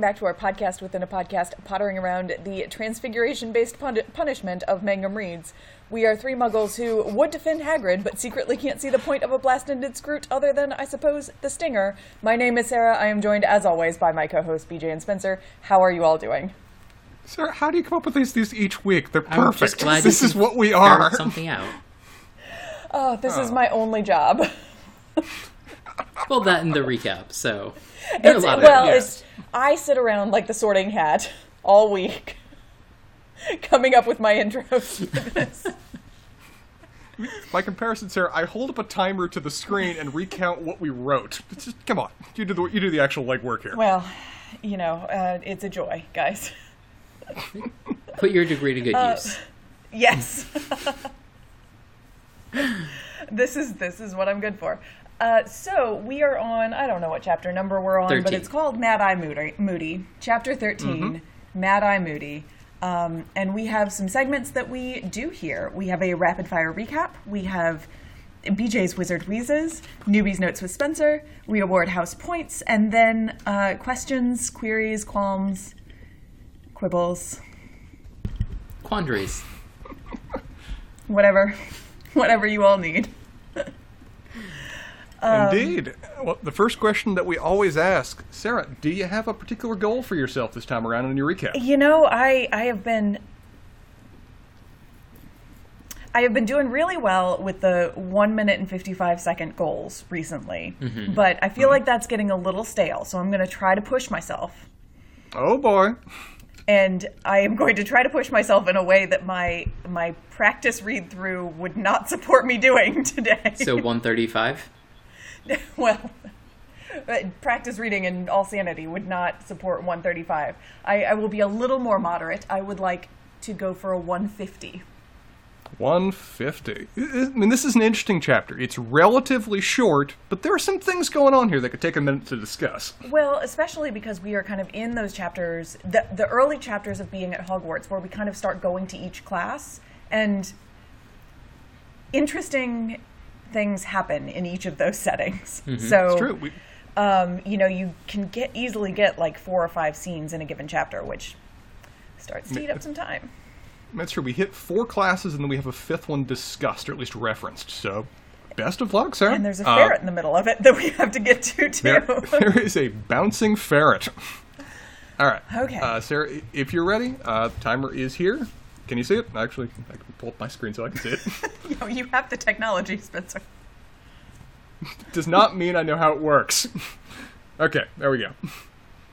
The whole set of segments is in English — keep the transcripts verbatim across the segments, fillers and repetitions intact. back to our podcast within a podcast, pottering around the transfiguration-based pun- punishment of Mangum Reads. We are three muggles who would defend Hagrid, but secretly can't see the point of a blast-ended skrewt other than, I suppose, the stinger. My name is Sarah. I am joined, as always, by my co-hosts B J and Spencer. How are you all doing? Sarah, how do you come up with these, these each week? They're perfect. This is what we are. Something out. Oh, this oh. is my only job. Well, that and the recap, so. There it's, are a lot of well, it, yeah. it's, I sit around like the Sorting Hat all week, coming up with my intros for this. By comparison, Sarah, I hold up a timer to the screen and recount what we wrote. It's just, come on, you do the you do the actual legwork here. Well, you know, uh, it's a joy, guys. Put your degree to good uh, use. Yes. This is this is what I'm good for. Uh, so we are on, I don't know what chapter number we're on, thirteen. But it's called Mad-Eye Moody, Moody chapter thirteen, mm-hmm. Mad-Eye Moody. Um, and we have some segments that we do here. We have a rapid fire recap. We have B J's Wizard Wheezes, Newbie's Notes with Spencer. We award house points, and then uh, questions, queries, qualms, quibbles. Quandaries. Whatever. Whatever you all need. Indeed. Um, well, the first question that we always ask, Sarah, do you have a particular goal for yourself this time around in your recap? You know, I, I have been I have been doing really well with the one minute and fifty-five second goals recently, mm-hmm. but I feel mm-hmm. like that's getting a little stale, so I'm going to try to push myself. Oh boy. And I am going to try to push myself in a way that my my practice read through would not support me doing today. So one thirty-five? Well, practice reading in all sanity would not support one thirty-five. I, I will be a little more moderate. I would like to go for a one fifty. one fifty. I mean, this is an interesting chapter. It's relatively short, but there are some things going on here that could take a minute to discuss. Well, especially because we are kind of in those chapters, the, the early chapters of being at Hogwarts, where we kind of start going to each class, and interesting things happen in each of those settings. Mm-hmm. So, it's true. We... um, you know, you can get easily get like four or five scenes in a given chapter, which starts to eat up some time. That's true. We hit four classes, and then we have a fifth one discussed, or at least referenced. So, best of luck, Sarah. And there's a ferret uh, in the middle of it that we have to get to, too. There, there is a bouncing ferret. All right. Okay. Uh, Sarah, if you're ready, uh, timer is here. Can you see it? Actually, I can pull up my screen so I can see it. No, you have the technology, Spencer. Does not mean I know how it works. Okay, there we go.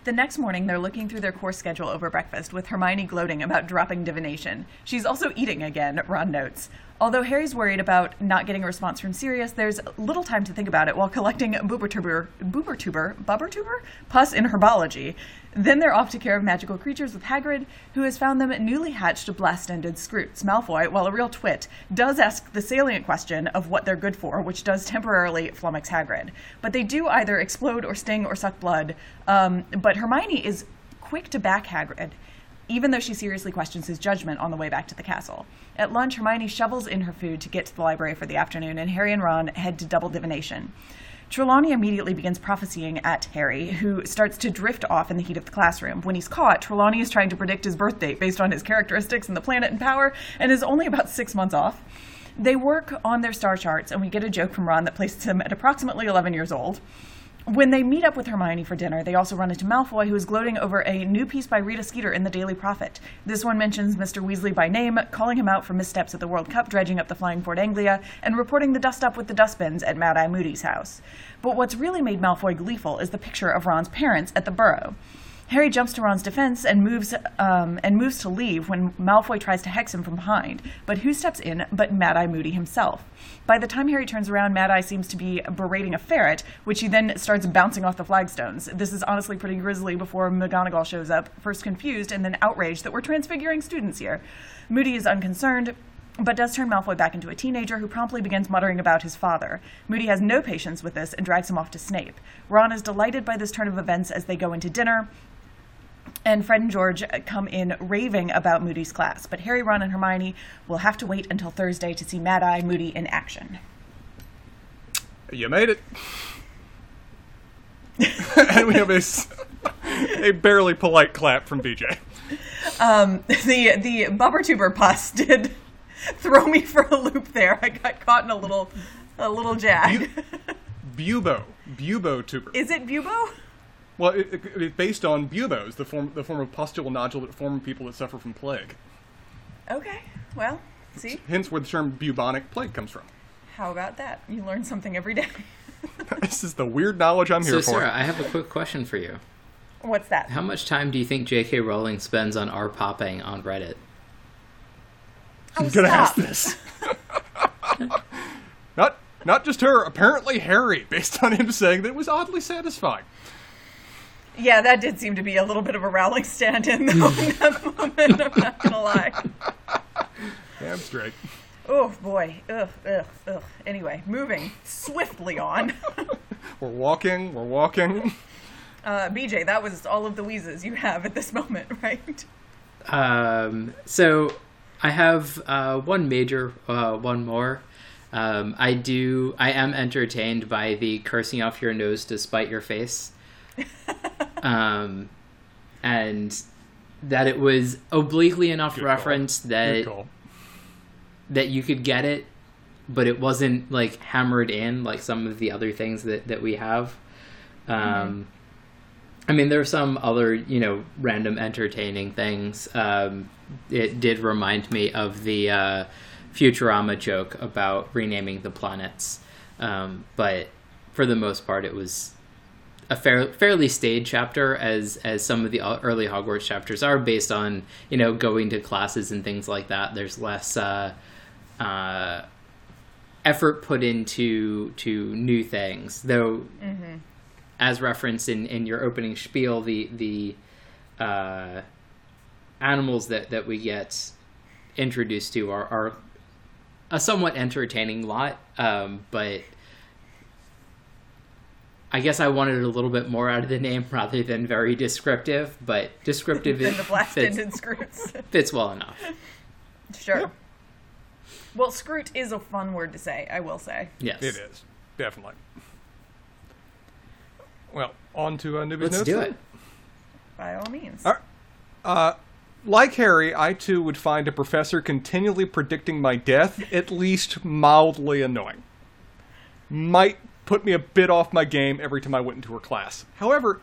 The next morning, they're looking through their course schedule over breakfast, with Hermione gloating about dropping divination. She's also eating again, Ron notes. Although Harry's worried about not getting a response from Sirius, there's little time to think about it while collecting Bubotuber, Bubotuber, Bubotuber? Pus in Herbology. Then they're off to care of magical creatures with Hagrid, who has found them newly hatched blast-ended skrewts. Malfoy, while a real twit, does ask the salient question of what they're good for, which does temporarily flummox Hagrid. But they do either explode or sting or suck blood, um, but Hermione is quick to back Hagrid, even though she seriously questions his judgment on the way back to the castle. At lunch, Hermione shovels in her food to get to the library for the afternoon, and Harry and Ron head to double divination. Trelawney immediately begins prophesying at Harry, who starts to drift off in the heat of the classroom. When he's caught, Trelawney is trying to predict his birth date based on his characteristics and the planet and power, and is only about six months off. They work on their star charts, and we get a joke from Ron that places him at approximately eleven years old. When they meet up with Hermione for dinner, they also run into Malfoy, who is gloating over a new piece by Rita Skeeter in The Daily Prophet. This one mentions Mister Weasley by name, calling him out for missteps at the World Cup, dredging up the flying Fort Anglia, and reporting the dust-up with the dustbins at Mad-Eye Moody's house. But what's really made Malfoy gleeful is the picture of Ron's parents at the Burrow. Harry jumps to Ron's defense and moves um, and moves to leave when Malfoy tries to hex him from behind. But who steps in but Mad-Eye Moody himself? By the time Harry turns around, Mad-Eye seems to be berating a ferret, which he then starts bouncing off the flagstones. This is honestly pretty grisly before McGonagall shows up, first confused and then outraged that we're transfiguring students here. Moody is unconcerned, but does turn Malfoy back into a teenager who promptly begins muttering about his father. Moody has no patience with this and drags him off to Snape. Ron is delighted by this turn of events as they go into dinner, and Fred and George come in raving about Moody's class, but Harry, Ron, and Hermione will have to wait until Thursday to see Mad-Eye Moody in action. You made it. And we have a, a barely polite clap from B J. Um, the the Bubotuber pus did throw me for a loop there. I got caught in a little a little jag. Bu- Bubo. Bubotuber. Is it Bubo? Well, it, it, it's based on buboes, the form the form of pustule nodule that form people that suffer from plague. Okay, well, see? Hence where the term bubonic plague comes from. How about that? You learn something every day. This is the weird knowledge I'm so here Sarah, for. So, Sarah, I have a quick question for you. What's that? How much time do you think J K Rowling spends on r-popping on Reddit? Oh, I'm going to ask this. not, not just her, apparently Harry, based on him saying that it was oddly satisfying. Yeah, that did seem to be a little bit of a Rowling stand-in, though, in that moment. I'm not going to lie. Damn straight. Oh, boy. Ugh, ugh, ugh. Anyway, moving swiftly on. We're walking. We're walking. Uh, B J, that was all of the wheezes you have at this moment, right? Um, so I have uh, one major, uh, one more. Um, I do. I am entertained by the cursing off your nose to spite your face. um, and that it was obliquely enough Good referenced call. that... Good call. That you could get it, but it wasn't like hammered in like some of the other things that, that we have. Um, mm-hmm. I mean, there are some other, you know, random entertaining things. Um, it did remind me of the uh, Futurama joke about renaming the planets. Um, but for the most part, it was a fair, fairly staid chapter, as as some of the early Hogwarts chapters are, based on, you know, going to classes and things like that. There's less... Uh, Uh, effort put into to new things, though, mm-hmm. as referenced in, in your opening spiel, the the uh, animals that, that we get introduced to are, are a somewhat entertaining lot, um, but I guess I wanted a little bit more out of the name rather than very descriptive, but descriptive the blast-ended skrewts fits well enough. Sure. Yeah. Well, skrewt is a fun word to say, I will say. Yes. It is. Definitely. Well, on to uh, Newbie's Notes. Let's do it. By all means. All right. Uh, like Harry, I too would find a professor continually predicting my death at least mildly annoying. Might put me a bit off my game every time I went into her class. However,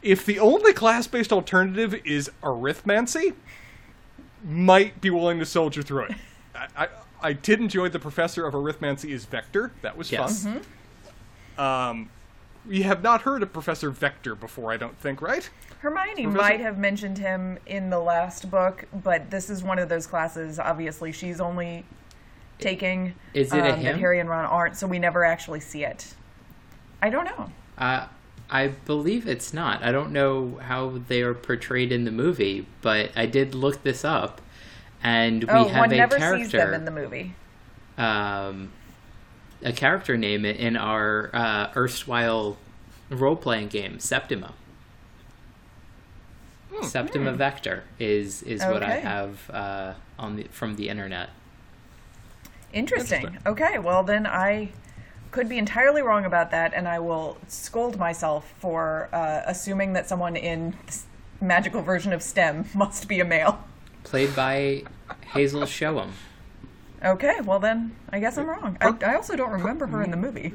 if the only class-based alternative is Arithmancy, might be willing to soldier through it. I, I I did enjoy the professor of Arithmancy is Vector. That was yes. fun. Mm-hmm. Um, you have not heard of Professor Vector before, I don't think, right? Hermione professor? might have mentioned him in the last book, but this is one of those classes, obviously, she's only taking is it um, a him? that Harry and Ron aren't, so we never actually see it. I don't know. Uh, I believe it's not. I don't know how they are portrayed in the movie, but I did look this up. And we oh, have one a never character sees them in the movie. Um, a character name in our uh, erstwhile role-playing game, Septima. Mm. Septima mm. Vector is is okay. what I have uh, on the, from the internet. Interesting. Interesting. Okay, well then I could be entirely wrong about that, and I will scold myself for uh, assuming that someone in this magical version of STEM must be a male. Played by Hazel Showham. Okay, well then, I guess I'm wrong. I, I also don't remember her in the movie.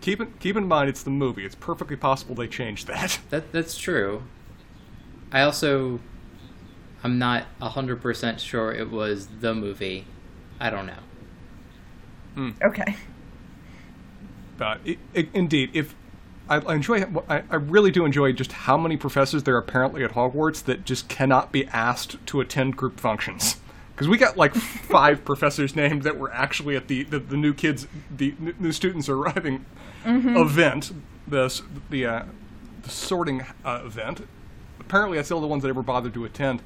Keep in, keep in mind, it's the movie. It's perfectly possible they changed that. That that's true. I also, I'm not one hundred percent sure it was the movie. I don't know. Hmm. Okay. But it, it, indeed, if... I enjoy. I really do enjoy just how many professors there are apparently at Hogwarts that just cannot be asked to attend group functions, because we got like five professors named that were actually at the, the, the new kids, the new students arriving mm-hmm. event, the the, uh, the sorting uh, event. Apparently, that's the only ones that ever bothered to attend.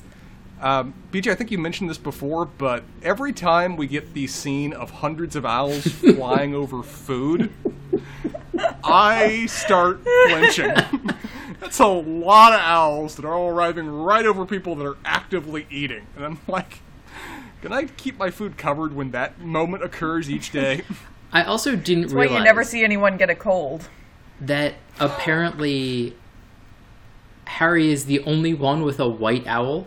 Um, B J, I think you mentioned this before, but every time we get the scene of hundreds of owls flying over food, I start flinching. That's a lot of owls that are all arriving right over people that are actively eating. And I'm like, can I keep my food covered when that moment occurs each day? I also didn't That's realize... why you never see anyone get a cold. That apparently Harry is the only one with a white owl.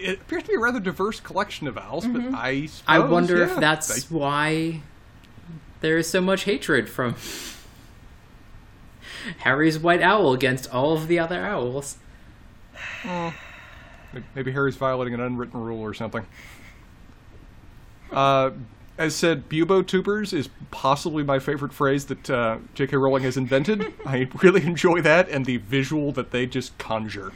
It appears to be a rather diverse collection of owls, mm-hmm. but I suppose, I wonder yeah, if that's they... why there is so much hatred from Harry's white owl against all of the other owls. Well, maybe Harry's violating an unwritten rule or something. Uh, as said, Bubotubers is possibly my favorite phrase that uh, J K Rowling has invented. I really enjoy that and the visual that they just conjure.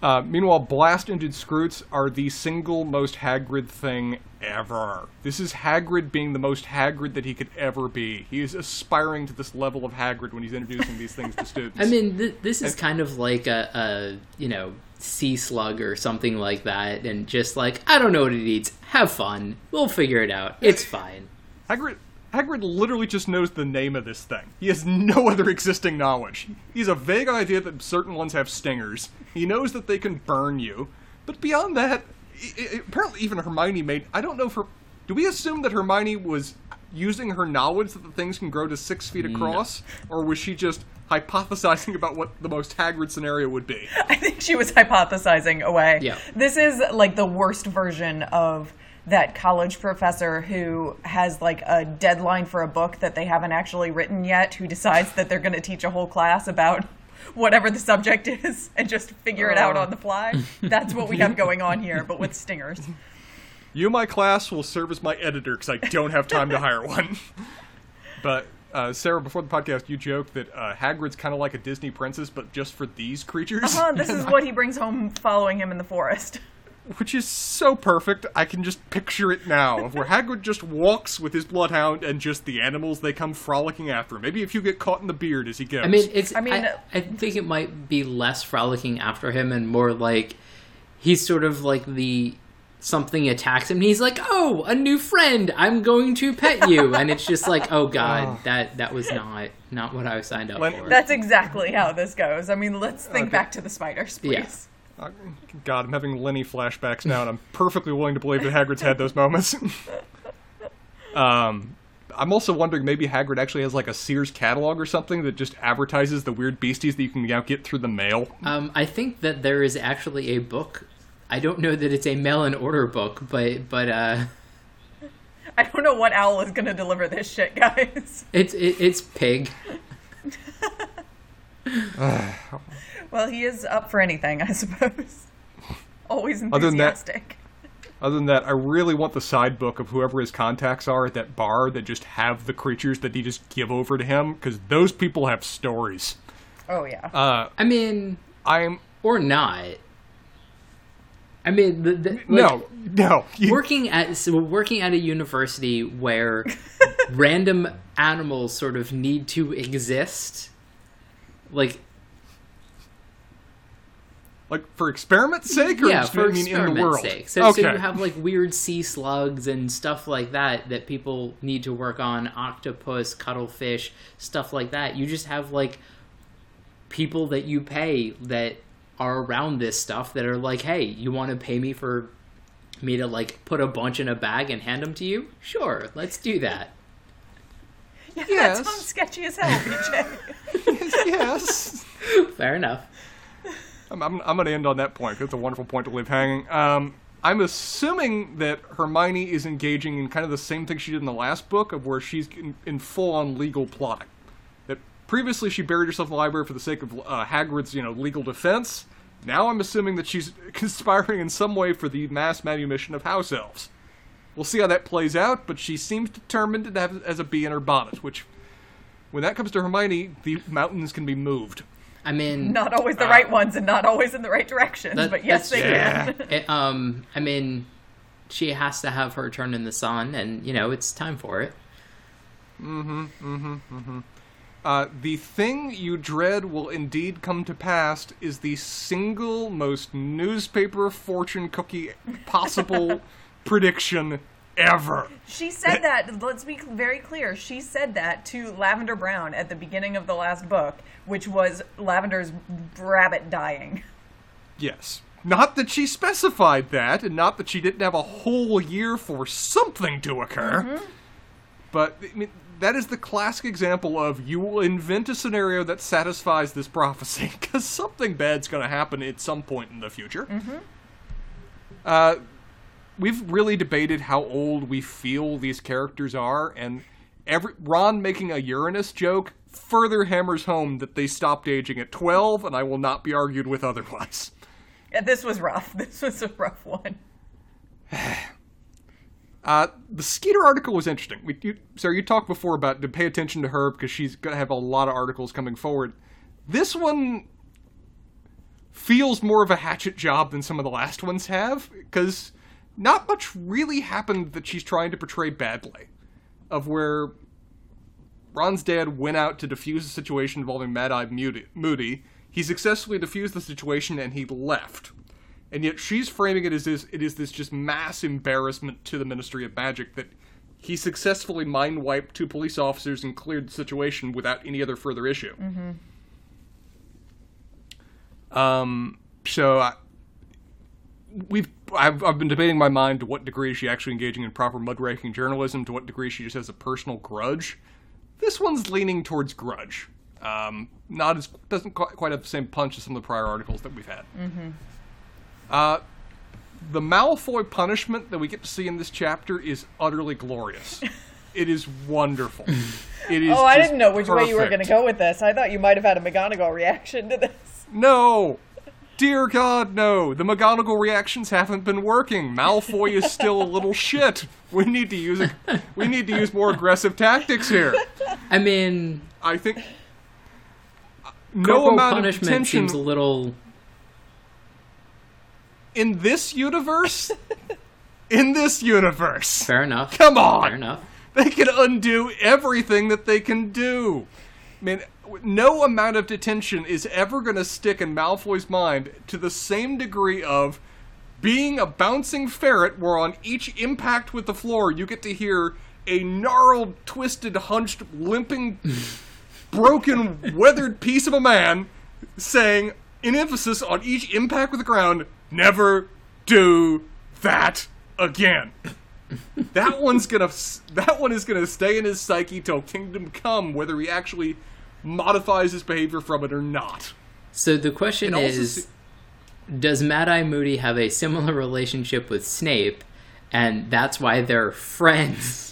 Uh, meanwhile, blast-ended skrewts are the single most Hagrid thing ever. This is Hagrid being the most Hagrid that he could ever be. He is aspiring to this level of Hagrid when he's introducing these things to students. I mean, th- this is and- kind of like a, a, you know, sea slug or something like that, and just like, I don't know what it eats. Have fun. We'll figure it out. It's fine. Hagrid... Hagrid literally just knows the name of this thing. He has no other existing knowledge. He has a vague idea that certain ones have stingers. He knows that they can burn you. But beyond that, it, it, apparently even Hermione made... I don't know if her... Do we assume that Hermione was using her knowledge that the things can grow to six feet across? No. Or was she just hypothesizing about what the most Hagrid scenario would be? I think she was hypothesizing away. Yeah. This is like the worst version of... that college professor who has like a deadline for a book that they haven't actually written yet, who decides that they're going to teach a whole class about whatever the subject is and just figure uh, it out on the fly. That's what we have going on here, but with stingers. You, my class, will serve as my editor because I don't have time to hire one. But uh, Sarah, before the podcast, you joked that uh, Hagrid's kind of like a Disney princess, but just for these creatures. Uh-huh, this is what he brings home following him in the forest. Which is so perfect, I can just picture it now, where Hagrid just walks with his bloodhound and just the animals, they come frolicking after him. Maybe if you get caught in the beard as he goes. I mean, it's, I, mean I, I think it might be less frolicking after him and more like he's sort of like the something attacks him and he's like, oh, a new friend, I'm going to pet you. And it's just like, oh God, that that was not, not what I signed up Let, for. That's exactly how this goes. I mean, let's think okay. back to the spiders, please. Yeah. God, I'm having Lenny flashbacks now, and I'm perfectly willing to believe that Hagrid's had those moments. um, I'm also wondering maybe Hagrid actually has like a Sears catalog or something that just advertises the weird beasties that you can now get through the mail. Um, I think that there is actually a book. I don't know that it's a mail-and-order book, but... but uh, I don't know what owl is going to deliver this shit, guys. It's, it, it's Pig. Well, he is up for anything, I suppose. Always enthusiastic. Other than, that, other than that, I really want the side book of whoever his contacts are at that bar that just have the creatures that he just give over to him, because those people have stories. Oh, yeah. Uh, I mean... I'm... Or not. I mean... The, the, like, no, no. You... Working at so working at a university where random animals sort of need to exist, like... Like, for experiment's sake? Or yeah, just, for experiment's sake. So, okay. So you have, like, weird sea slugs and stuff like that that people need to work on. Octopus, cuttlefish, stuff like that. You just have, like, people that you pay that are around this stuff that are like, hey, you want to pay me for me to, like, put a bunch in a bag and hand them to you? Sure, let's do that. Yeah, yes. That sounds sketchy as hell, B J. Yes. Fair enough. I'm, I'm, I'm going to end on that point. That's a wonderful point to leave hanging. Um, I'm assuming that Hermione is engaging in kind of the same thing she did in the last book, of where she's in, in full-on legal plotting. That previously she buried herself in the library for the sake of uh, Hagrid's, you know, legal defense. Now I'm assuming that she's conspiring in some way for the mass manumission of house elves. We'll see how that plays out, but she seems determined to have it as a bee in her bonnet, which, when that comes to Hermione, the mountains can be moved. I mean... Not always the uh, right ones and not always in the right directions, that, but yes, they yeah. can. It, um, I mean, she has to have her turn in the sun, and, you know, it's time for it. Mm-hmm, mm-hmm, mm-hmm. Uh, the thing you dread will indeed come to pass is the single most newspaper fortune cookie possible prediction ever. She said that, let's be very clear, she said that to Lavender Brown at the beginning of the last book, which was Lavender's rabbit dying. Yes. Not that she specified that, and not that she didn't have a whole year for something to occur, mm-hmm. but I mean, that is the classic example of you will invent a scenario that satisfies this prophecy, because something bad's going to happen at some point in the future. Mm-hmm. Uh, we've really debated how old we feel these characters are, and every Ron making a Uranus joke further hammers home that they stopped aging at twelve, and I will not be argued with otherwise. Yeah, this was rough. This was a rough one. uh, the Skeeter article was interesting. We, you, Sarah, you talked before about to pay attention to her because she's going to have a lot of articles coming forward. This one feels more of a hatchet job than some of the last ones have because not much really happened that she's trying to portray badly, of where Ron's dad went out to defuse a situation involving Mad-Eye Moody. He successfully defused the situation, and he left. And yet she's framing it as this, it is this just mass embarrassment to the Ministry of Magic that he successfully mind-wiped two police officers and cleared the situation without any other further issue. Mm-hmm. Um, so I, we've, I've, I've been debating in my mind to what degree is she actually engaging in proper mud-raking journalism, to what degree she just has a personal grudge. This one's leaning towards grudge. Um, not as doesn't quite have the same punch as some of the prior articles that we've had. Mm-hmm. Uh, the Malfoy punishment that we get to see in this chapter is utterly glorious. It is wonderful. It is. Oh, I didn't know which perfect. way you were going to go with this. I thought you might have had a McGonagall reaction to this. No, dear God, no. The McGonagall reactions haven't been working. Malfoy is still a little shit. We need to use a, we need to use more aggressive tactics here. I mean, I think. No amount of attention seems a little. In this universe? In this universe. Fair enough. Come on. Fair enough. They can undo everything that they can do. I mean, no amount of detention is ever going to stick in Malfoy's mind to the same degree of being a bouncing ferret where on each impact with the floor you get to hear a gnarled, twisted, hunched, limping... broken, weathered piece of a man saying, in emphasis on each impact with the ground, never do that again. That one's gonna, that one is gonna stay in his psyche till Kingdom Come, whether he actually modifies his behavior from it or not. So the question and is, also, does Mad-Eye Moody have a similar relationship with Snape, and that's why they're friends?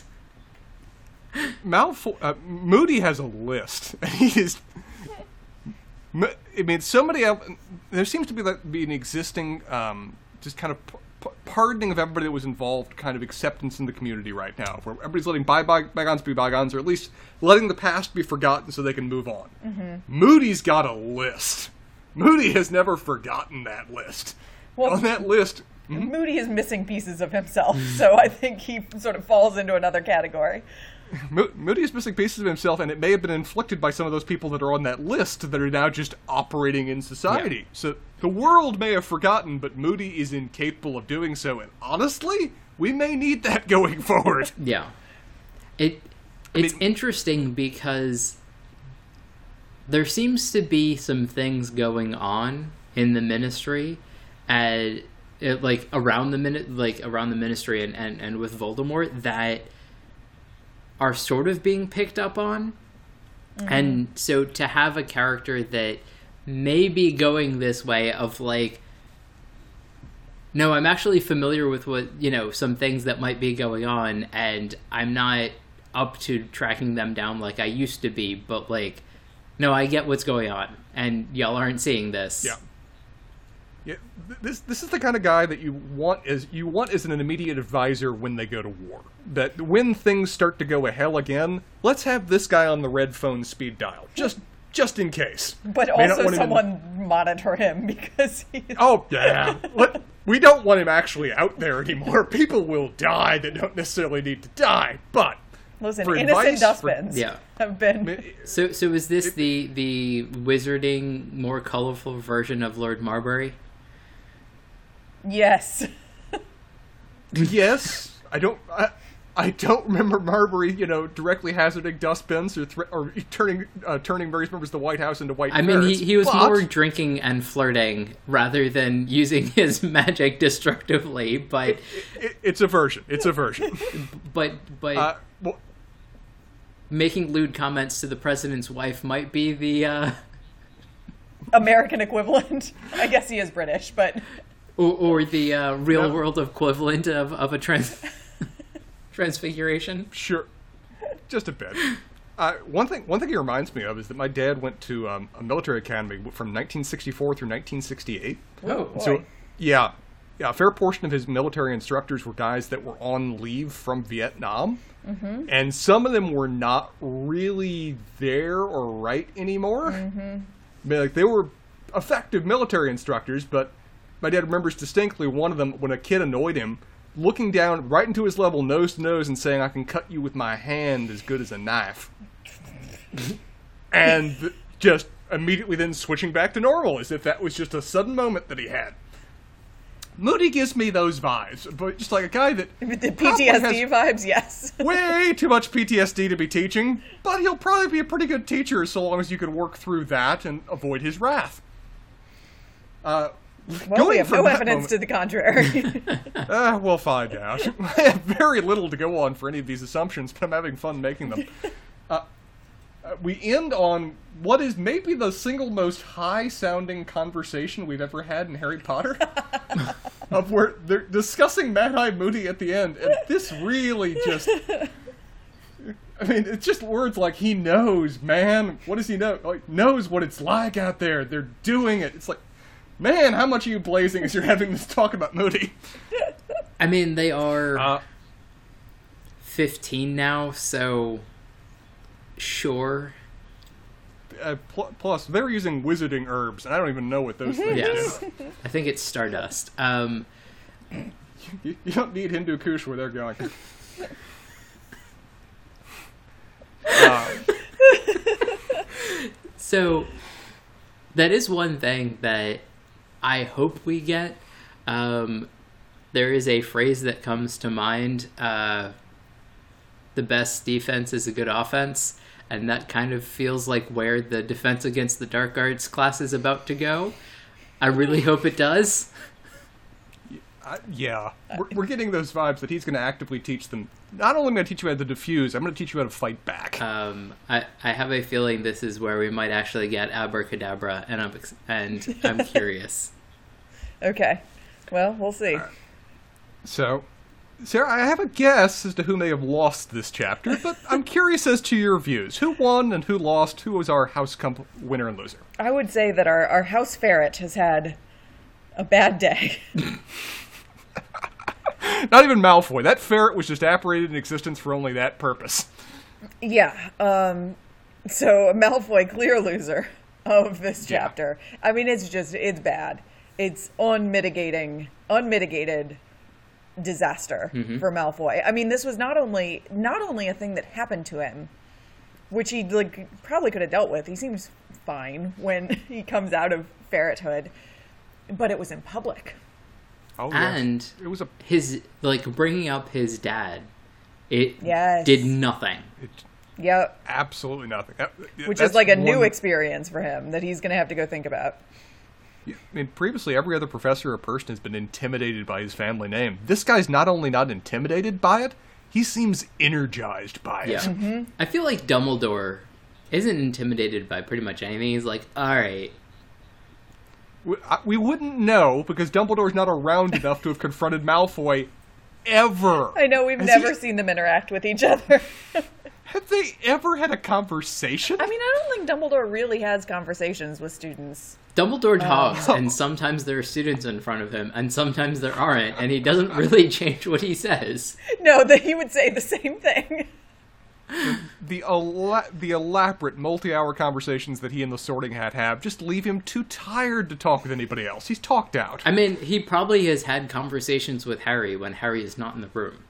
Malfoy, uh, Moody has a list. He is. I mean, somebody else, there seems to be like be an existing, um, just kind of p- p- pardoning of everybody that was involved, kind of acceptance in the community right now, where everybody's letting by- by- bygones be bygones, or at least letting the past be forgotten so they can move on. Mm-hmm. Moody's got a list. Moody has never forgotten that list. Well, on that list, mm-hmm. Moody is missing pieces of himself, so I think he sort of falls into another category. Mo- Moody is missing pieces of himself, and it may have been inflicted by some of those people that are on that list that are now just operating in society. Yeah. So the world may have forgotten, but Moody is incapable of doing so. And honestly, we may need that going forward. Yeah, it it's I mean, interesting because there seems to be some things going on in the ministry, and it, like around the minute, like around the ministry, and, and, and with Voldemort that. Are sort of being picked up on. Mm-hmm. And so to have a character that may be going this way of like, no, I'm actually familiar with what, you know, some things that might be going on and I'm not up to tracking them down like I used to be, but like, no, I get what's going on and y'all aren't seeing this. Yeah. Yeah, this this is the kind of guy that you want as you want as an immediate advisor when they go to war. That when things start to go to hell again, let's have this guy on the red phone speed dial, just just in case. But May also someone even... monitor him because he's... Oh yeah, Let, we don't want him actually out there anymore. People will die that don't necessarily need to die. But Listen, for innocent dustbins for, yeah. have been... So so is this the, the wizarding, more colorful version of Lord Marbury? Yes. Yes. I don't... I, I don't remember Marbury, you know, directly hazarding dustbins or th- or turning uh, turning various members of the White House into white I parrots, mean, he, he was but... more drinking and flirting rather than using his magic destructively, but... It, it, it's a version. It's a version. But... but... Uh, well... Making lewd comments to the president's wife might be the... Uh... American equivalent. I guess he is British, but... Or, or the uh, real-world no. equivalent of, of a trans... Transfiguration? Sure. Just a bit. Uh, one thing One thing he reminds me of is that my dad went to um, a military academy from nineteen sixty-four through nineteen sixty-eight. Oh, boy. So, yeah, yeah. A fair portion of his military instructors were guys that were on leave from Vietnam. Mm-hmm. And some of them were not really there or right anymore. Mm-hmm. I mean, like, they were effective military instructors, but my dad remembers distinctly one of them, when a kid annoyed him, looking down right into his level, nose to nose, and saying, "I can cut you with my hand as good as a knife." And just immediately then switching back to normal, as if that was just a sudden moment that he had. Moody gives me those vibes, but just like a guy that... The P T S D vibes, yes. Way too much P T S D to be teaching, but he'll probably be a pretty good teacher so long as you can work through that and avoid his wrath. Uh... Well, we have no evidence moment, to the contrary. uh, we'll find out. I have very little to go on for any of these assumptions, but I'm having fun making them. Uh, we end on what is maybe the single most high-sounding conversation we've ever had in Harry Potter, of where they're discussing Mad-Eye Moody at the end, and this really just... I mean, it's just words like, "He knows, man." What does he know? Like, knows what it's like out there. They're doing it. It's like, man, how much are you blazing as you're having this talk about Moody? I mean, they are uh, fifteen now, so sure. Uh, pl- plus, they're using wizarding herbs, and I don't even know what those things yes. are. I think it's Stardust. Um, you, you don't need Hindu Kush where they're going. uh. So, that is one thing that I hope we get. Um, there is a phrase that comes to mind, uh, the best defense is a good offense, and that kind of feels like where the Defense Against the Dark Arts class is about to go. I really hope it does. Uh, yeah. We're, we're getting those vibes that he's going to actively teach them. Not only am I going to teach you how to defuse, I'm going to teach you how to fight back. Um, I, I have a feeling this is where we might actually get abracadabra, and I'm, and I'm curious. Okay. Well, we'll see. Uh, so, Sarah, I have a guess as to who may have lost this chapter, but I'm curious as to your views. Who won and who lost? Who was our house comp- winner and loser? I would say that our, our house ferret has had a bad day. Not even Malfoy. That ferret was just apparated in existence for only that purpose. Yeah. Um, so Malfoy, clear loser of this chapter. Yeah. I mean, it's just, it's bad. It's unmitigating, unmitigated disaster mm-hmm. for Malfoy. I mean, this was not only, not only a thing that happened to him, which he like probably could have dealt with. He seems fine when he comes out of ferrethood, but it was in public. Oh, yes. And it was a... his, like, bringing up his dad, it yes. did nothing. It, yep. Absolutely nothing. That, Which is like a one... new experience for him that he's going to have to go think about. I mean, previously, every other professor or person has been intimidated by his family name. This guy's not only not intimidated by it, he seems energized by it. Yeah. Mm-hmm. I feel like Dumbledore isn't intimidated by pretty much anything. He's like, all right... We wouldn't know, because Dumbledore's not around enough to have confronted Malfoy ever. I know, we've Has never he... seen them interact with each other. Have they ever had a conversation? I mean, I don't think Dumbledore really has conversations with students. Dumbledore talks, um, and sometimes there are students in front of him, and sometimes there aren't, and he doesn't really change what he says. No, that he would say the same thing. The, the, ela- the elaborate multi-hour conversations that he and the Sorting Hat have just leave him too tired to talk with anybody else. He's talked out. I mean, he probably has had conversations with Harry when Harry is not in the room.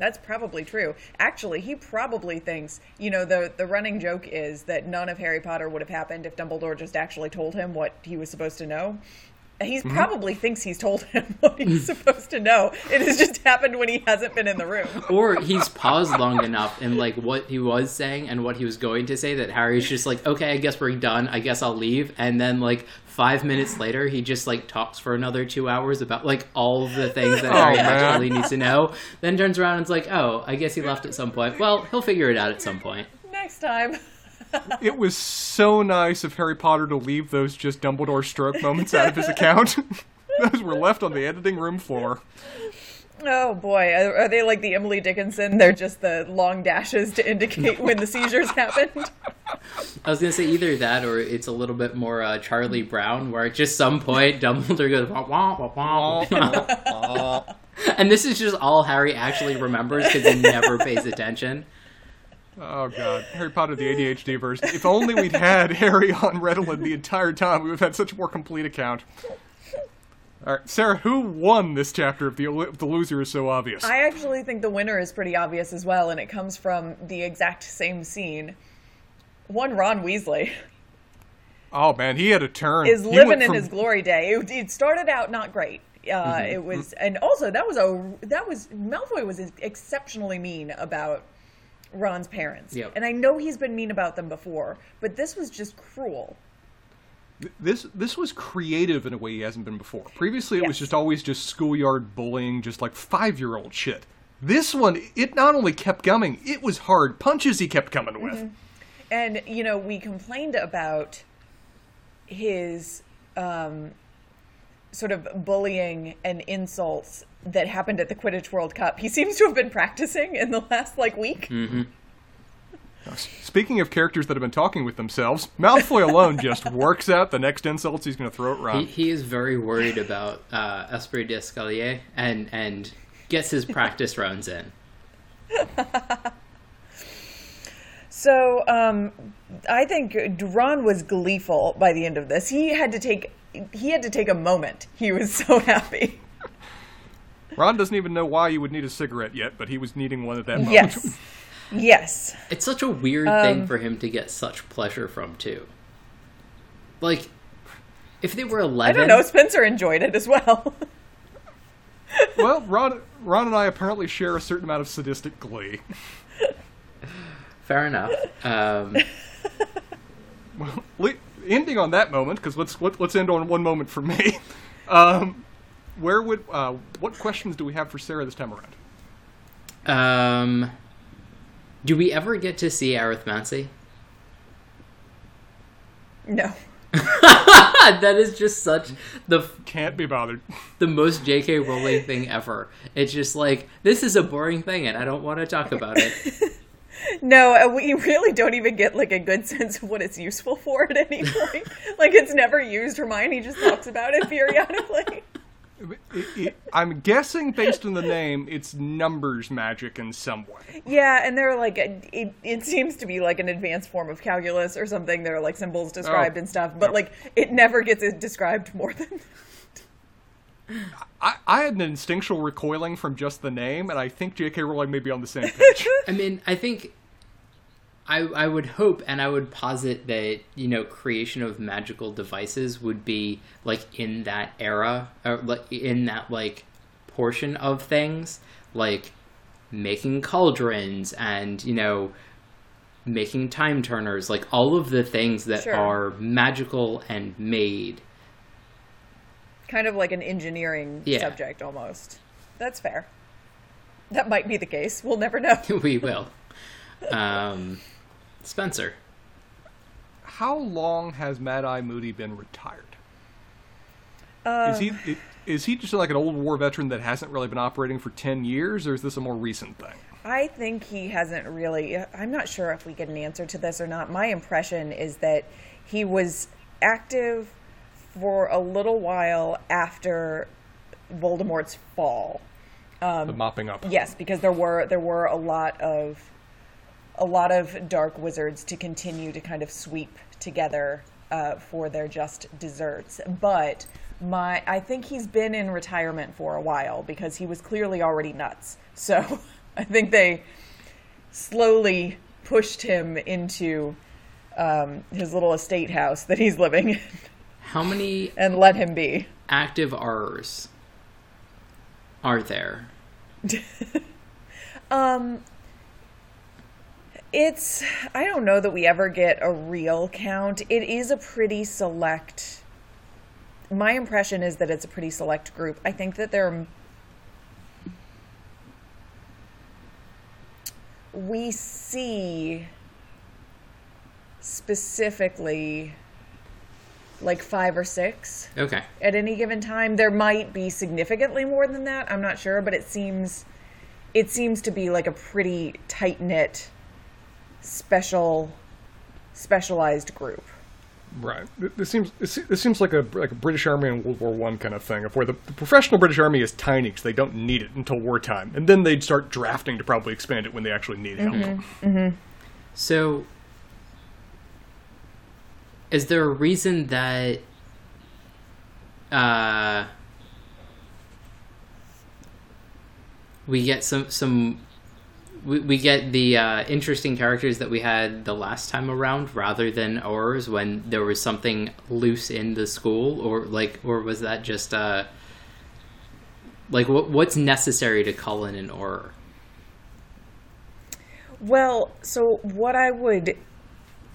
That's probably true. Actually, he probably thinks, you know, the, the running joke is that none of Harry Potter would have happened if Dumbledore just actually told him what he was supposed to know. He mm-hmm. probably thinks he's told him what he's supposed to know. It has just happened when he hasn't been in the room. Or he's paused long enough in, like, what he was saying and what he was going to say that Harry's just like, okay, I guess we're done. I guess I'll leave. And then, like, five minutes later, he just, like, talks for another two hours about, like, all of the things that oh, Harry man. actually needs to know. Then turns around and is like, oh, I guess he left at some point. Well, he'll figure it out at some point. Next time. It was so nice of Harry Potter to leave those just Dumbledore stroke moments out of his account. Those were left on the editing room floor. Oh, boy. Are they like the Emily Dickinson? They're just the long dashes to indicate when the seizures happened? I was going to say either that or it's a little bit more uh, Charlie Brown, where at just some point Dumbledore goes, wah, wah, wah, wah, wah. And this is just all Harry actually remembers because he never pays attention. Oh, God. Harry Potter, the A D H D version. If only we'd had Harry on Ritalin the entire time, we would have had such a more complete account. All right, Sarah, who won this chapter if the, if the loser is so obvious? I actually think the winner is pretty obvious as well, and it comes from the exact same scene. One Ron Weasley. Oh, man, he had a turn. Is living in from... his glory day. It, it started out not great. Uh, mm-hmm. It was, and also, that was a, that was, Malfoy was exceptionally mean about Ron's parents. Yep. And I know he's been mean about them before, but this was just cruel. This this was creative in a way he hasn't been before. Previously, it yes. was just always just schoolyard bullying, just like five-year-old shit. This one, it not only kept coming, it was hard punches he kept coming with. Mm-hmm. And, you know, we complained about his um, sort of bullying and insults that happened at the Quidditch World Cup. He seems to have been practicing in the last, like, week. Mm-hmm. Speaking of characters that have been talking with themselves, Malfoy alone just works out the next insults he's going to throw at Ron. He, he is very worried about uh, Esprit d'Escalier and, and gets his practice rounds in. So, um, I think Ron was gleeful by the end of this. He had to take, he had to take a moment. He was so happy. Ron doesn't even know why you would need a cigarette yet, but he was needing one at that moment. Yes. Yes. It's such a weird um, thing for him to get such pleasure from, too. Like, if they were eleven... I don't know. Spencer enjoyed it as well. Well, Ron, Ron and I apparently share a certain amount of sadistic glee. Fair enough. Um... well, le- ending on that moment, because let's, let, let's end on one moment for me. Um... Where would uh, what questions do we have for Sarah this time around? Um, do we ever get to see Arithmancy? No. That is just such the can't be bothered. The most J K Rowling thing ever. It's just like this is a boring thing, and I don't want to talk about it. No, we really don't even get like a good sense of what it's useful for at any point. Like it's never used. Hermione just talks about it periodically. It, it, I'm guessing, based on the name, it's numbers magic in some way. Yeah, and they're like, a, it, it seems to be like an advanced form of calculus or something. There are like symbols described oh, and stuff, but no. like it never gets described more than that. I, I had an instinctual recoiling from just the name, and I think J K Rowling may be on the same page. I mean, I think I, I would hope and I would posit that, you know, creation of magical devices would be, like, in that era, or like, in that, like, portion of things, like making cauldrons and, you know, making time turners, like, all of the things that sure. are magical and made. Kind of like an engineering yeah. subject, almost. That's fair. That might be the case. We'll never know. We will. Um... Spencer. How long has Mad-Eye Moody been retired? Uh, is he is he just like an old war veteran that hasn't really been operating for ten years, or is this a more recent thing? I think he hasn't really... I'm not sure if we get an answer to this or not. My impression is that he was active for a little while after Voldemort's fall. Um, the mopping up. Yes, because there were there were a lot of... a lot of dark wizards to continue to kind of sweep together uh, for their just desserts. But my, I think he's been in retirement for a while because he was clearly already nuts. So I think they slowly pushed him into um, his little estate house that he's living in. How many... and let him be. Active R's are there? um... It's, I don't know that we ever get a real count. It is a pretty select, my impression is that it's a pretty select group. I think that they're, we see specifically like five or six. Okay. At any given time. There might be significantly more than that. I'm not sure, but it seems, it seems to be like a pretty tight-knit special specialized group. Right. This seems this seems like a like a British Army in World War One kind of thing, of where the, the professional British Army is tiny because they don't need it until wartime, and then they'd start drafting to probably expand it when they actually need help. Mm-hmm. Mm-hmm. So, is there a reason that uh, we get some some? We we get the uh, interesting characters that we had the last time around, rather than ours when there was something loose in the school, or like, or was that just uh, like what what's necessary to call in an or? Well, so what I would,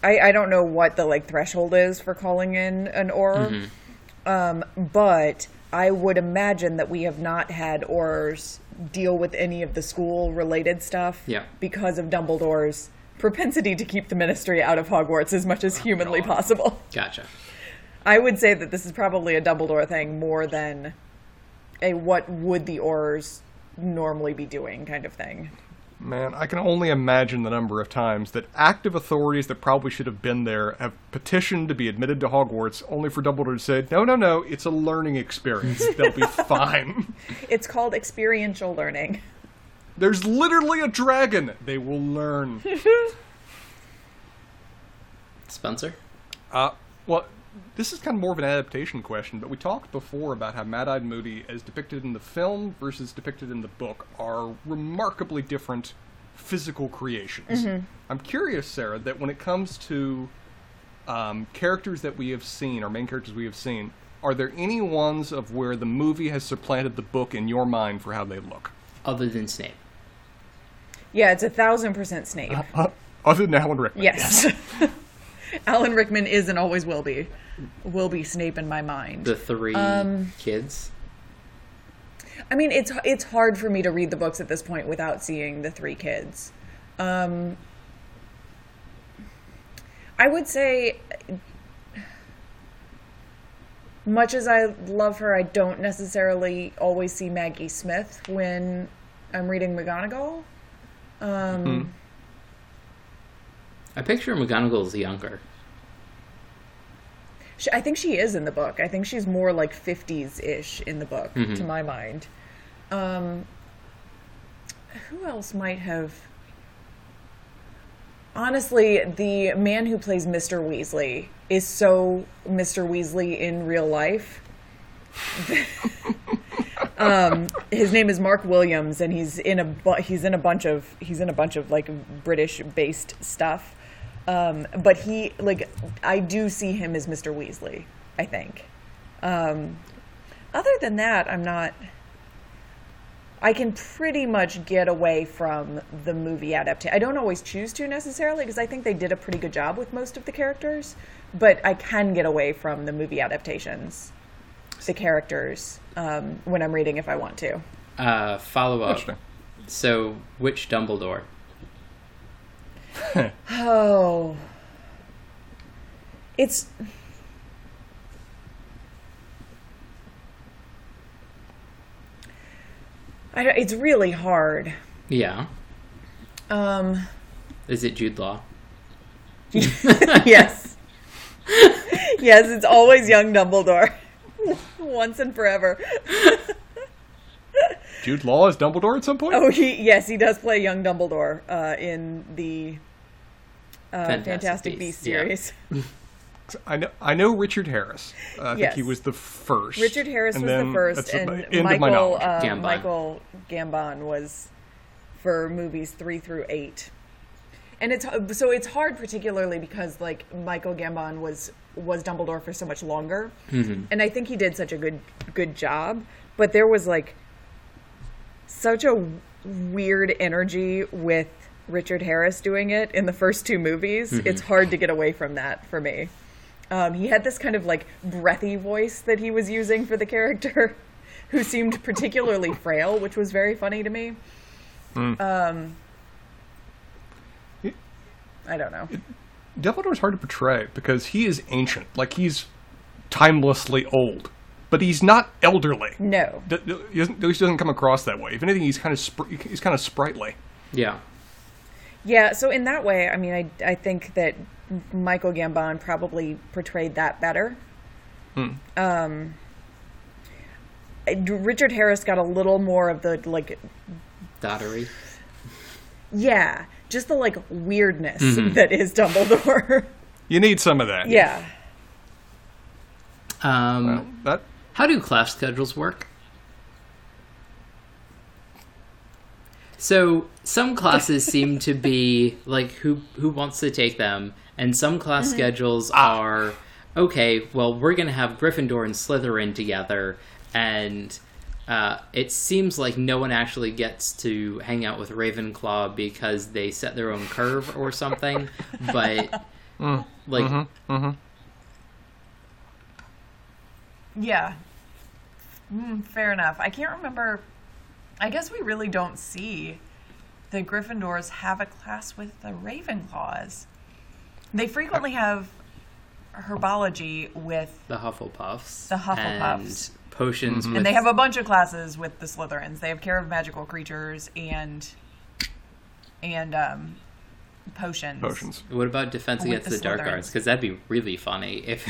I I don't know what the like threshold is for calling in an or, mm-hmm. um, but I would imagine that we have not had ors deal with any of the school-related stuff yeah. because of Dumbledore's propensity to keep the Ministry out of Hogwarts as much as humanly oh, possible. Gotcha. I would say that this is probably a Dumbledore thing more than a what would the Aurors normally be doing kind of thing. Man, I can only imagine the number of times that active authorities that probably should have been there have petitioned to be admitted to Hogwarts, only for Dumbledore to say, no, no, no, it's a learning experience. They'll be fine. It's called experiential learning. There's literally a dragon. They will learn. Spencer? Uh, well, this is kind of more of an adaptation question, but we talked before about how Mad-Eyed Moody, as depicted in the film versus depicted in the book, are remarkably different physical creations. Mm-hmm. I'm curious, Sarah, that when it comes to um, characters that we have seen, or main characters we have seen, are there any ones of where the movie has supplanted the book in your mind for how they look? Other than Snape. Yeah, it's a thousand percent Snape. Uh, uh, other than Alan Rickman. Yes. yes. Alan Rickman is and always will be. Will be Snape in my mind. The three um, kids. I mean, it's it's hard for me to read the books at this point without seeing the three kids. Um, I would say, much as I love her, I don't necessarily always see Maggie Smith when I'm reading McGonagall. Um, mm-hmm. I picture McGonagall as younger. I think she is in the book. I think she's more like fifties-ish in the book, mm-hmm. to my mind. Um, who else might have... Honestly, the man who plays Mister Weasley is so Mister Weasley in real life. um, his name is Mark Williams, and he's in a bu- he's in a bunch of he's in a bunch of like British-based stuff. Um, but he, like, I do see him as Mister Weasley, I think. Um, other than that, I'm not, I can pretty much get away from the movie adaptation. I don't always choose to necessarily, because I think they did a pretty good job with most of the characters, but I can get away from the movie adaptations, the characters, um, when I'm reading if I want to. Uh, follow up. So, which Dumbledore? Oh, it's I don't, it's really hard. Yeah. Um. Is it Jude Law? Yes. Yes, it's always young Dumbledore, once and forever. Jude Law is Dumbledore at some point? Oh, he yes, he does play young Dumbledore uh, in the uh, Fantastic, Fantastic Beasts series. Yeah. I know I know Richard Harris. Uh, I yes. think he was the first. Richard Harris and was the first, and Michael uh, Gambon. Michael Gambon was for movies three through eight. And it's so it's hard, particularly because like Michael Gambon was was Dumbledore for so much longer, mm-hmm. and I think he did such a good good job. But there was like such a weird energy with Richard Harris doing it in the first two movies. Mm-hmm. It's hard to get away from that for me. Um, he had this kind of like breathy voice that he was using for the character, who seemed particularly frail, which was very funny to me. Mm. Um. I don't know. Dumbledore's hard to portray because he is ancient. Like, he's timelessly old. But he's not elderly. No. D- he doesn't, he doesn't come across that way. If anything, he's kind of spr- he's kind of sprightly. Yeah. Yeah, so in that way, I mean, I, I think that Michael Gambon probably portrayed that better. Hmm. Um, Richard Harris got a little more of the, like... Dottery. Yeah. Just the, like, weirdness mm-hmm. that is Dumbledore. You need some of that. Yeah. Um, well, that... How do class schedules work? So, some classes seem to be, like, who who wants to take them? And some class mm-hmm. schedules ah. are, okay, well, we're going to have Gryffindor and Slytherin together, and... Uh, it seems like no one actually gets to hang out with Ravenclaw because they set their own curve or something, but, mm, like... Mm-hmm, mm-hmm. Yeah. Mm, fair enough. I can't remember... I guess we really don't see the Gryffindors have a class with the Ravenclaws. They frequently have herbology with... The Hufflepuffs. The Hufflepuffs. And... Potions, mm-hmm. and they have a bunch of classes with the Slytherins. They have care of magical creatures and and um, potions. Potions. What about defense with against the, the dark arts? Because that'd be really funny if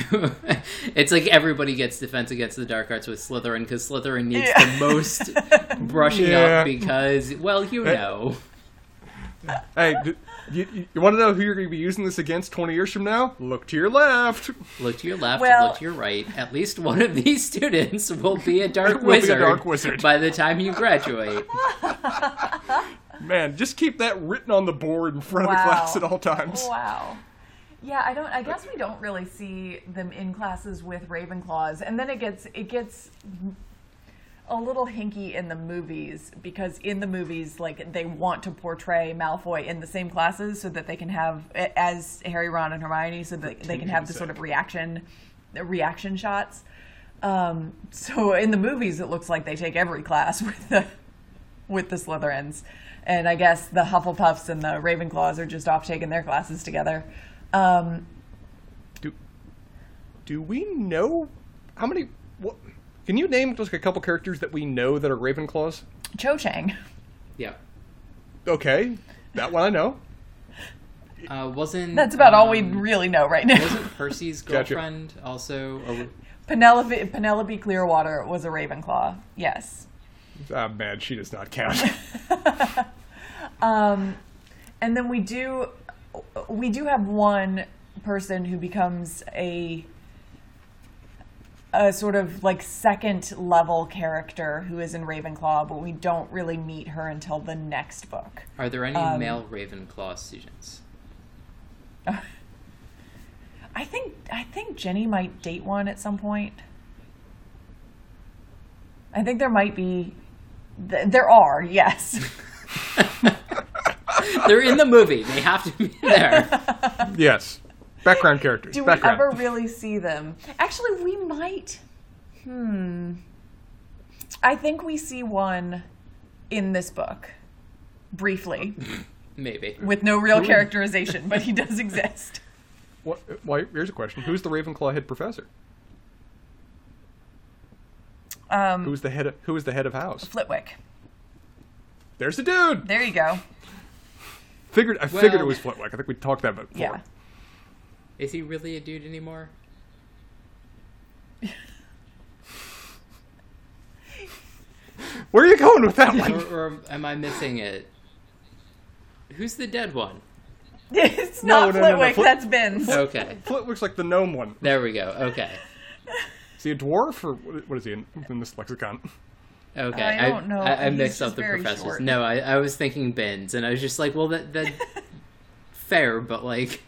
it's like everybody gets defense against the dark arts with Slytherin, because Slytherin needs yeah. the most brushing yeah. up. Because well, you hey. know. Hey, do, you, you want to know who you're going to be using this against twenty years from now? Look to your left. Look to your left. Well, look to your right. At least one of these students will be a dark will wizard. Be a dark wizard by the time you graduate. Man, just keep that written on the board in front wow. of the class at all times. Wow. Yeah, I don't. I guess we don't really see them in classes with Ravenclaws, and then it gets it gets. a little hinky in the movies, because in the movies, like, they want to portray Malfoy in the same classes so that they can have, as Harry, Ron, and Hermione, so that they can have the sort of reaction reaction shots. Um, so in the movies, it looks like they take every class with the, with the Slytherins. And I guess the Hufflepuffs and the Ravenclaws are just off taking their classes together. Um, do, do we know how many... What? Can you name just a couple characters that we know that are Ravenclaws? Cho Chang. Yeah. Okay. That one I know. Uh, wasn't... That's about um, all we really know right now. Wasn't Percy's girlfriend gotcha. also... A... Penelope Penelope Clearwater was a Ravenclaw. Yes. Ah, man, she does not count. um, and then we do... We do have one person who becomes a... a sort of like second level character who is in Ravenclaw, but we don't really meet her until the next book. Are there any um, male Ravenclaw students? Uh, I think I think Jenny might date one at some point. I think there might be. Th- there are, yes. They're in the movie. They have to be there. Yes. Background characters. Do we Background. ever really see them? Actually, we might. Hmm. I think we see one in this book. Briefly. Maybe. With no real characterization, but he does exist. What, well, here's a question. Who's the Ravenclaw head professor? Um, who's the head of, who is the head of house? Flitwick. There's the dude! There you go. Figured. I well, figured it was Flitwick. I think we talked that about before. Yeah. Is he really a dude anymore? Where are you going with that one? Or, or am I missing it? Who's the dead one? It's not no, no, Flitwick, no, no. Flit- that's Binns. Okay. Flitwick's like the gnome one. There we go, okay. Is he a dwarf, or what is he in, in this lexicon? Okay, I don't know. I, I mixed up the professors. Short. No, I, I was thinking Binns, and I was just like, well, that that fair, but like,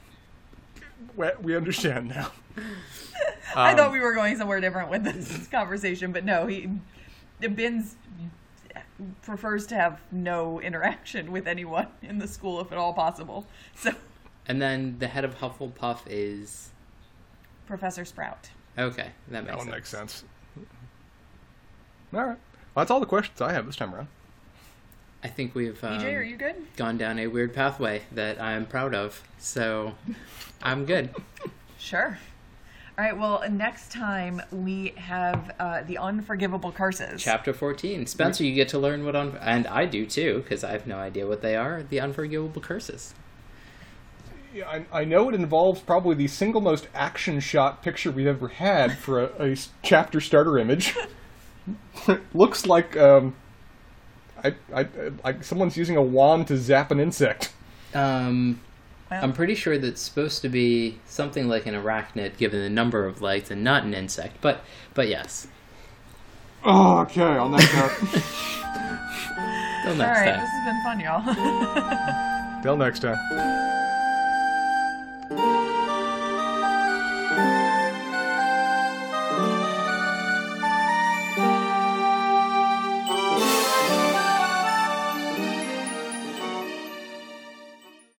we, we understand now. I um, thought we were going somewhere different with this conversation, but no, he Binns prefers to have no interaction with anyone in the school if at all possible. So. And then the head of Hufflepuff is Professor Sprout. Okay, that makes that one sense. makes sense. All right. Well, that's all the questions I have this time around. I think we've um, E J, are you good? Gone down a weird pathway that I'm proud of, so I'm good. Sure. All right, well, next time we have uh, the Unforgivable Curses. Chapter fourteen. Spencer, you get to learn what... Un- and I do, too, because I have no idea what they are. The Unforgivable Curses. Yeah, I, I know it involves probably the single most action-shot picture we've ever had for a, a chapter starter image. It looks like um, I, I, I, someone's using a wand to zap an insect. Um, wow. I'm pretty sure that's supposed to be something like an arachnid, given the number of legs, and not an insect. But, but yes. Oh, okay. I'll next time. Till next time. All right. This has been fun, y'all. Till next time.